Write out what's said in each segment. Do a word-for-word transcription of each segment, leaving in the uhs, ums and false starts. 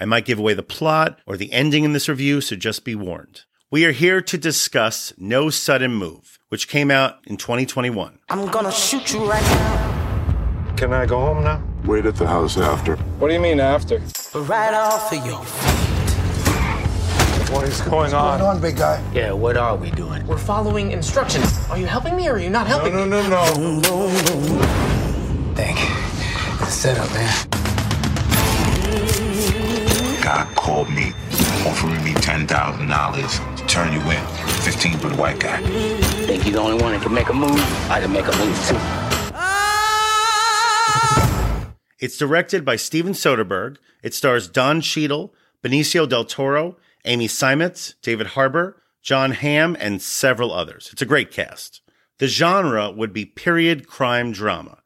I might give away the plot or the ending in this review, so just be warned. We are here to discuss No Sudden Move, which came out in twenty twenty-one. I'm gonna shoot you right now. Can I go home now? Wait at the house after. What do you mean after? Right off of your feet. What is going What's on? What's going on, big guy? Yeah, what are we doing? We're following instructions. Are you helping me or are you not helping no, no, me? No, no, no, no. Thank you. Good setup, man. God called me, offering me ten thousand dollars to turn you in, fifteen for the white guy. Think you're the only one that can make a move? I can make a move, too. Ah! It's directed by Steven Soderbergh. It stars Don Cheadle, Benicio del Toro, Amy Seimetz, David Harbour, John Hamm, and several others. It's a great cast. The genre would be period crime drama.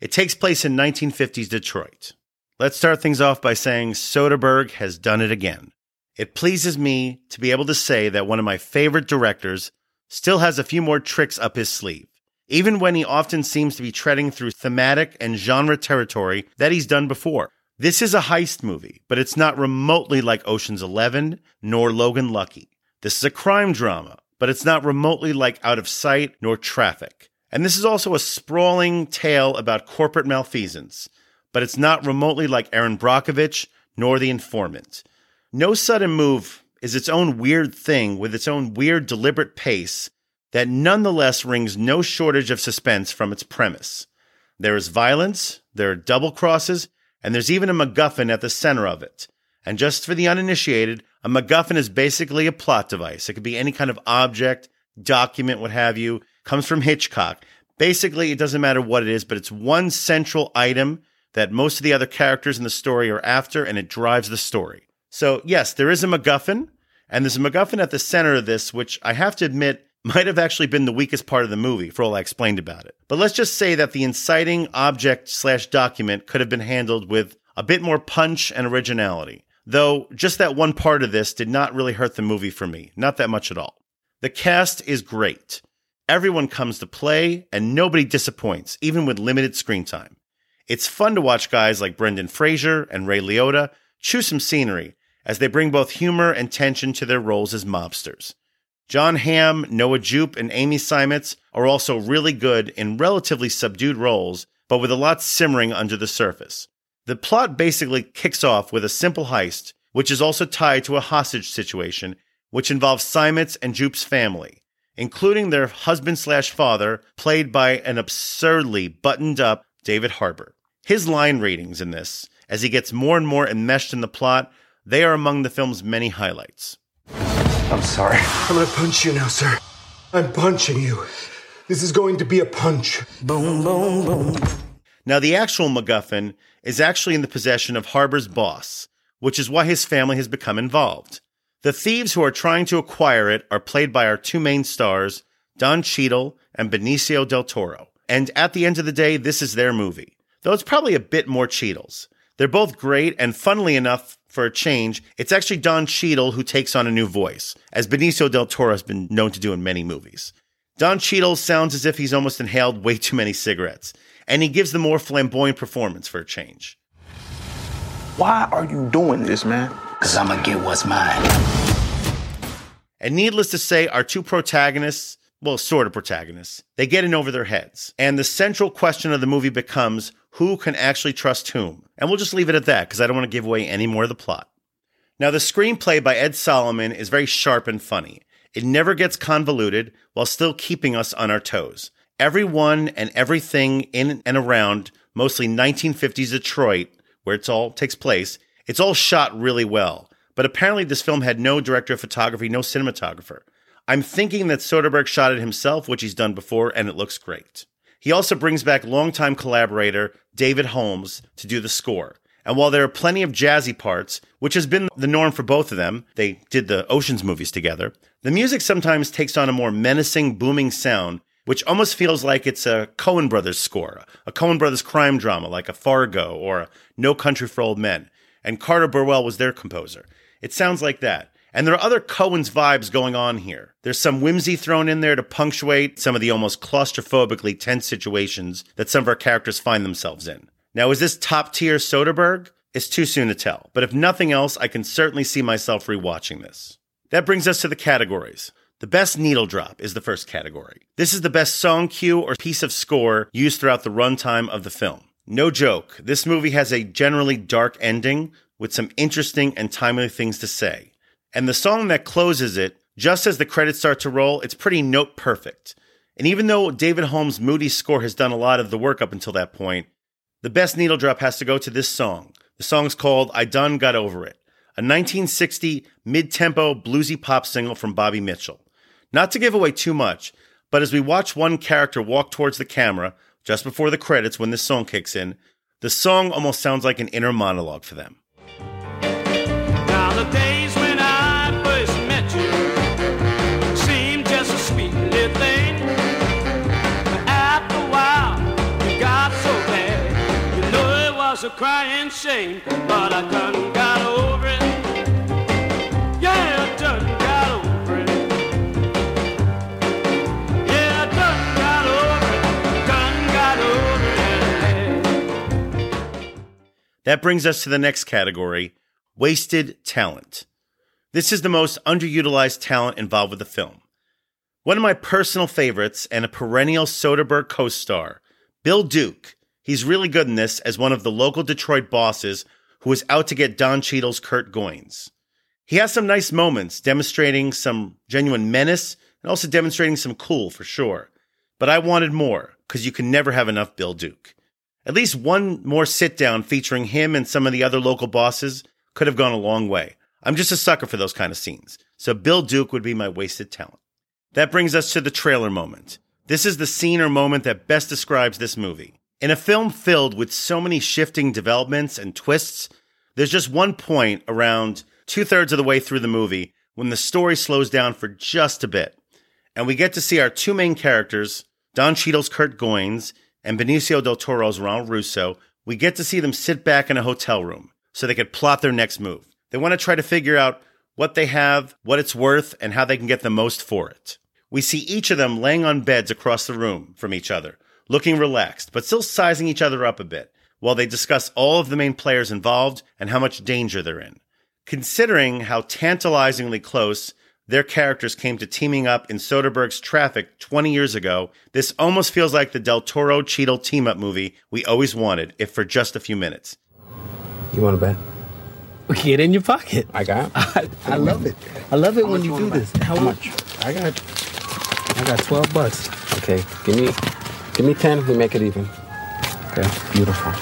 It takes place in nineteen fifties Detroit. Let's start things off by saying Soderbergh has done it again. It pleases me to be able to say that one of my favorite directors still has a few more tricks up his sleeve, even when he often seems to be treading through thematic and genre territory that he's done before. This is a heist movie, but it's not remotely like Ocean's Eleven nor Logan Lucky. This is a crime drama, but it's not remotely like Out of Sight nor Traffic. And this is also a sprawling tale about corporate malfeasance, but it's not remotely like Erin Brockovich nor The Informant. No Sudden Move is its own weird thing with its own weird deliberate pace that nonetheless rings no shortage of suspense from its premise. There is violence, there are double crosses, and there's even a MacGuffin at the center of it. And just for the uninitiated, a MacGuffin is basically a plot device. It could be any kind of object, document, what have you. It comes from Hitchcock. Basically, it doesn't matter what it is, but it's one central item that most of the other characters in the story are after, and it drives the story. So, yes, there is a MacGuffin, and there's a MacGuffin at the center of this, which I have to admit might have actually been the weakest part of the movie, for all I explained about it. But let's just say that the inciting object slash document could have been handled with a bit more punch and originality. Though, just that one part of this did not really hurt the movie for me. Not that much at all. The cast is great. Everyone comes to play, and nobody disappoints, even with limited screen time. It's fun to watch guys like Brendan Fraser and Ray Liotta chew some scenery, as they bring both humor and tension to their roles as mobsters. John Hamm, Noah Jupe, and Amy Seimetz are also really good in relatively subdued roles, but with a lot simmering under the surface. The plot basically kicks off with a simple heist, which is also tied to a hostage situation, which involves Seimetz and Jupe's family, including their husband-slash-father, played by an absurdly buttoned-up David Harbour. His line readings in this, as he gets more and more enmeshed in the plot, they are among the film's many highlights. I'm sorry. I'm gonna punch you now, sir. I'm punching you. This is going to be a punch. Boom, boom, boom. Now, the actual MacGuffin is actually in the possession of Harbour's boss, which is why his family has become involved. The thieves who are trying to acquire it are played by our two main stars, Don Cheadle and Benicio del Toro. And at the end of the day, this is their movie. Though it's probably a bit more Cheadle's. They're both great, and funnily enough, for a change, it's actually Don Cheadle who takes on a new voice, as Benicio del Toro has been known to do in many movies. Don Cheadle sounds as if he's almost inhaled way too many cigarettes, and he gives the more flamboyant performance for a change. Why are you doing this, man? Because I'm going to get what's mine. And needless to say, our two protagonists, well, sort of protagonists, they get in over their heads. And the central question of the movie becomes, who can actually trust whom? And we'll just leave it at that, because I don't want to give away any more of the plot. Now, the screenplay by Ed Solomon is very sharp and funny. It never gets convoluted, while still keeping us on our toes. Everyone and everything in and around, mostly nineteen fifties Detroit, where it all takes place, it's all shot really well. But apparently this film had no director of photography, no cinematographer. I'm thinking that Soderbergh shot it himself, which he's done before, and it looks great. He also brings back longtime collaborator David Holmes to do the score, And while there are plenty of jazzy parts, which has been the norm for both of them, they did the Ocean's movies together, the music sometimes takes on a more menacing, booming sound, which almost feels like it's a Coen Brothers score, a Coen Brothers crime drama like a Fargo or a No Country for Old Men. And Carter Burwell was their composer. It sounds like that. And there are other Coen's vibes going on here. There's some whimsy thrown in there to punctuate some of the almost claustrophobically tense situations that some of our characters find themselves in. Now, is this top-tier Soderbergh? It's too soon to tell. But if nothing else, I can certainly see myself rewatching this. That brings us to the categories. The best needle drop is the first category. This is the best song cue or piece of score used throughout the runtime of the film. No joke, this movie has a generally dark ending with some interesting and timely things to say. And the song that closes it, just as the credits start to roll, it's pretty note perfect. And even though David Holmes' moody score has done a lot of the work up until that point, the best needle drop has to go to this song. The song's called I Done Got Over It, a nineteen sixty mid-tempo bluesy pop single from Bobby Mitchell. Not to give away too much, but as we watch one character walk towards the camera, just before the credits when this song kicks in, the song almost sounds like an inner monologue for them. Now the days when I first met you seemed just a sweet little thing. But after a while, you got so bad. You know it was a crying shame, but I done got over it. Yeah, I done got over it. Yeah, I done got over it. Done got over it. That brings us to the next category. Wasted talent. This is the most underutilized talent involved with the film. One of my personal favorites and a perennial Soderbergh co-star, Bill Duke. He's really good in this as one of the local Detroit bosses who is out to get Don Cheadle's Kurt Goins. He has some nice moments, demonstrating some genuine menace and also demonstrating some cool for sure. But I wanted more, because you can never have enough Bill Duke. At least one more sit-down featuring him and some of the other local bosses could have gone a long way. I'm just a sucker for those kind of scenes. So Bill Duke would be my wasted talent. That brings us to the trailer moment. This is the scene or moment that best describes this movie. In a film filled with so many shifting developments and twists, there's just one point around two-thirds of the way through the movie when the story slows down for just a bit. And we get to see our two main characters, Don Cheadle's Kurt Goins and Benicio del Toro's Ron Russo, we get to see them sit back in a hotel room so they could plot their next move. They want to try to figure out what they have, what it's worth, and how they can get the most for it. We see each of them laying on beds across the room from each other, looking relaxed, but still sizing each other up a bit, while they discuss all of the main players involved and how much danger they're in. Considering how tantalizingly close their characters came to teaming up in Soderbergh's Traffic twenty years ago, this almost feels like the Del Toro-Cheadle team-up movie we always wanted, if for just a few minutes. You want to bet? Get in your pocket. I got it. I, I love it. I love it How when you do this. How, How much? much? I got I got twelve bucks. Okay, give me give me ten. We make it even. Okay, beautiful.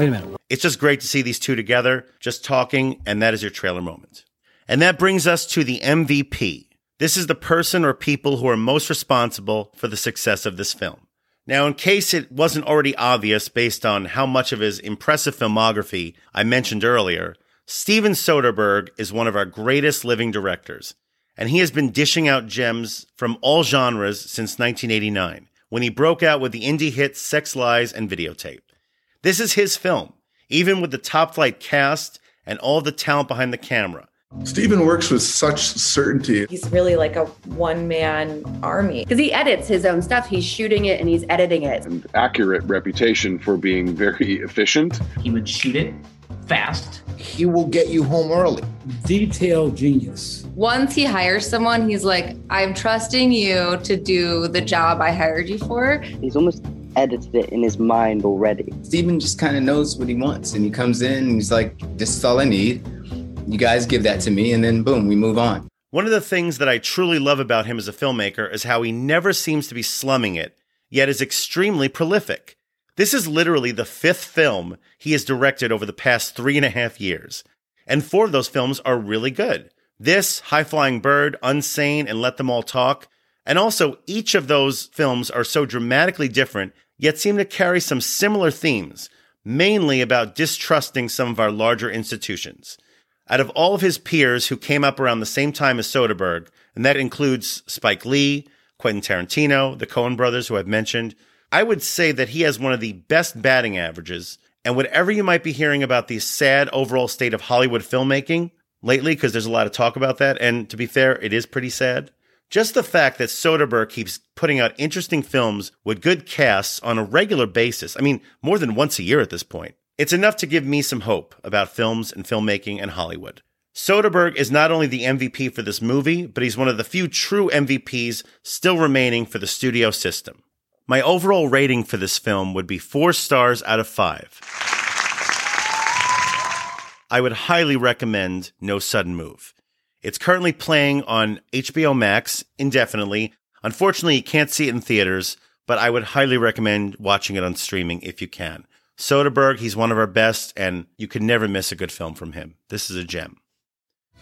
Wait a minute. It's just great to see these two together, just talking, and that is your trailer moment. And that brings us to the M V P. This is the person or people who are most responsible for the success of this film. Now, in case it wasn't already obvious based on how much of his impressive filmography I mentioned earlier, Steven Soderbergh is one of our greatest living directors, and he has been dishing out gems from all genres since nineteen eighty-nine, when he broke out with the indie hit Sex, Lies, and Videotape. This is his film, even with the top-flight cast and all the talent behind the camera. Steven works with such certainty. He's really like a one-man army because he edits his own stuff. He's shooting it and he's editing it. An accurate reputation for being very efficient. He would shoot it fast. He will get you home early. Detail genius. Once he hires someone, he's like, I'm trusting you to do the job I hired you for. He's almost edited it in his mind already. Steven just kind of knows what he wants and he comes in and he's like, this is all I need. You guys give that to me, and then boom, we move on. One of the things that I truly love about him as a filmmaker is how he never seems to be slumming it, yet is extremely prolific. This is literally the fifth film he has directed over the past three and a half years, and four of those films are really good. This, High Flying Bird, Unsane, and Let Them All Talk, and also each of those films are so dramatically different, yet seem to carry some similar themes. mainly about distrusting some of our larger institutions. Out of all of his peers who came up around the same time as Soderbergh, and that includes Spike Lee, Quentin Tarantino, the Coen brothers who I've mentioned, I would say that he has one of the best batting averages. And whatever you might be hearing about the sad overall state of Hollywood filmmaking lately, because there's a lot of talk about that, and to be fair, it is pretty sad. Just the fact that Soderbergh keeps putting out interesting films with good casts on a regular basis, I mean, more than once a year at this point, it's enough to give me some hope about films and filmmaking and Hollywood. Soderbergh is not only the M V P for this movie, but he's one of the few true M V Ps still remaining for the studio system. My overall rating for this film would be four stars out of five. I would highly recommend No Sudden Move. It's currently playing on H B O Max indefinitely. Unfortunately, you can't see it in theaters, but I would highly recommend watching it on streaming if you can. Soderbergh, he's one of our best, and you can never miss a good film from him. This is a gem.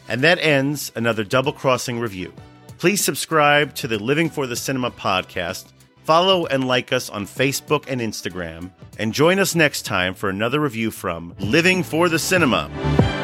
And that ends another Double Crossing review. Please subscribe to the Living for the Cinema podcast, follow and like us on Facebook and Instagram, and join us next time for another review from Living for the Cinema.